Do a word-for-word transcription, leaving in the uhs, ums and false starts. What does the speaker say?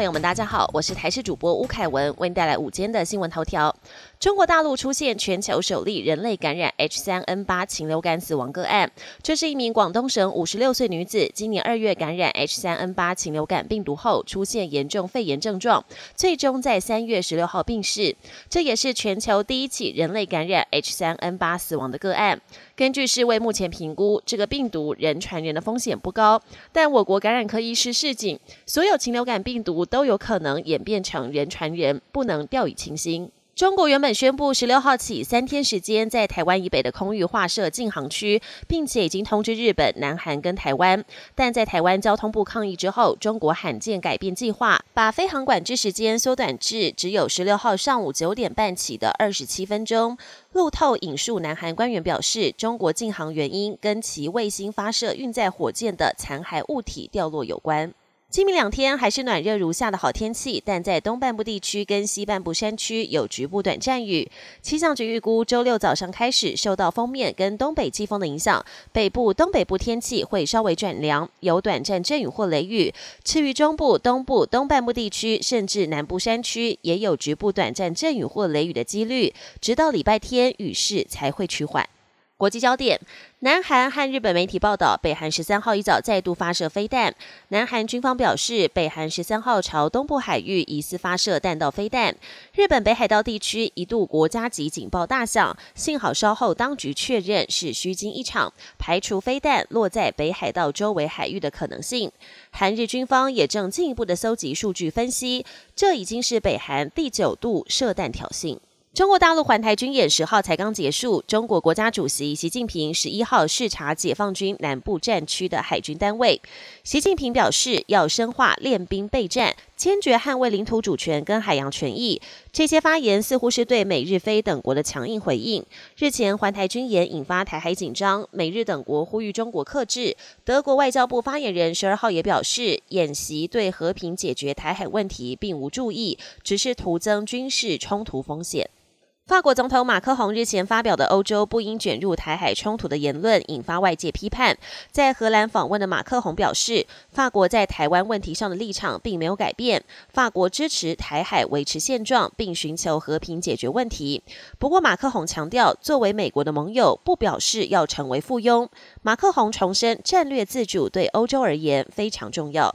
朋友们，大家好，我是台视主播巫凯文，为您带来午间的新闻头条。中国大陆出现全球首例人类感染 H 三 N 八 禽流感死亡个案，这是一名广东省五十六岁女子，今年二月感染 H 三 N 八 禽流感病毒后出现严重肺炎症状，最终在三月十六号病逝。这也是全球第一起人类感染 H 三 N 八 死亡的个案。根据世卫目前评估，这个病毒人传人的风险不高，但我国感染科医师示警，所有禽流感病毒都有可能演变成人传人，不能掉以轻心。中国原本宣布十六号起三天时间在台湾以北的空域划设禁航区，并且已经通知日本、南韩跟台湾，但在台湾交通部抗议之后，中国罕见改变计划，把飞航管制时间缩短至只有十六号上午九点半起的二十七分钟。路透引述南韩官员表示，中国禁航原因跟其卫星发射运载火箭的残骸物体掉落有关。今明两天还是暖热如夏的好天气，但在东半部地区跟西半部山区有局部短暂雨。气象局预估周六早上开始，受到锋面跟东北季风的影响，北部、东北部天气会稍微转凉，有短暂阵雨或雷雨。至于中部、东部、东半部地区，甚至南部山区也有局部短暂阵雨或雷雨的几率，直到礼拜天雨势才会趋缓。国际焦点，南韩和日本媒体报道，北韩十三号一早再度发射飞弹。南韩军方表示，北韩十三号朝东部海域疑似发射弹道飞弹。日本北海道地区一度国家级警报大响，幸好稍后当局确认是虚惊一场，排除飞弹落在北海道周围海域的可能性。韩日军方也正进一步的搜集数据分析，这已经是北韩第九度射弹挑衅。中国大陆环台军演十号才刚结束，中国国家主席习近平十一号视察解放军南部战区的海军单位。习近平表示，要深化练兵备战，坚决捍卫领土主权跟海洋权益。这些发言似乎是对美日非等国的强硬回应。日前环台军演引发台海紧张，美日等国呼吁中国克制。德国外交部发言人十二号也表示，演习对和平解决台海问题并无助益，只是徒增军事冲突风险。法国总统马克宏日前发表的欧洲不应卷入台海冲突的言论引发外界批判。在荷兰访问的马克宏表示，法国在台湾问题上的立场并没有改变，法国支持台海维持现状并寻求和平解决问题。不过马克宏强调，作为美国的盟友，不表示要成为附庸。马克宏重申，战略自主对欧洲而言非常重要。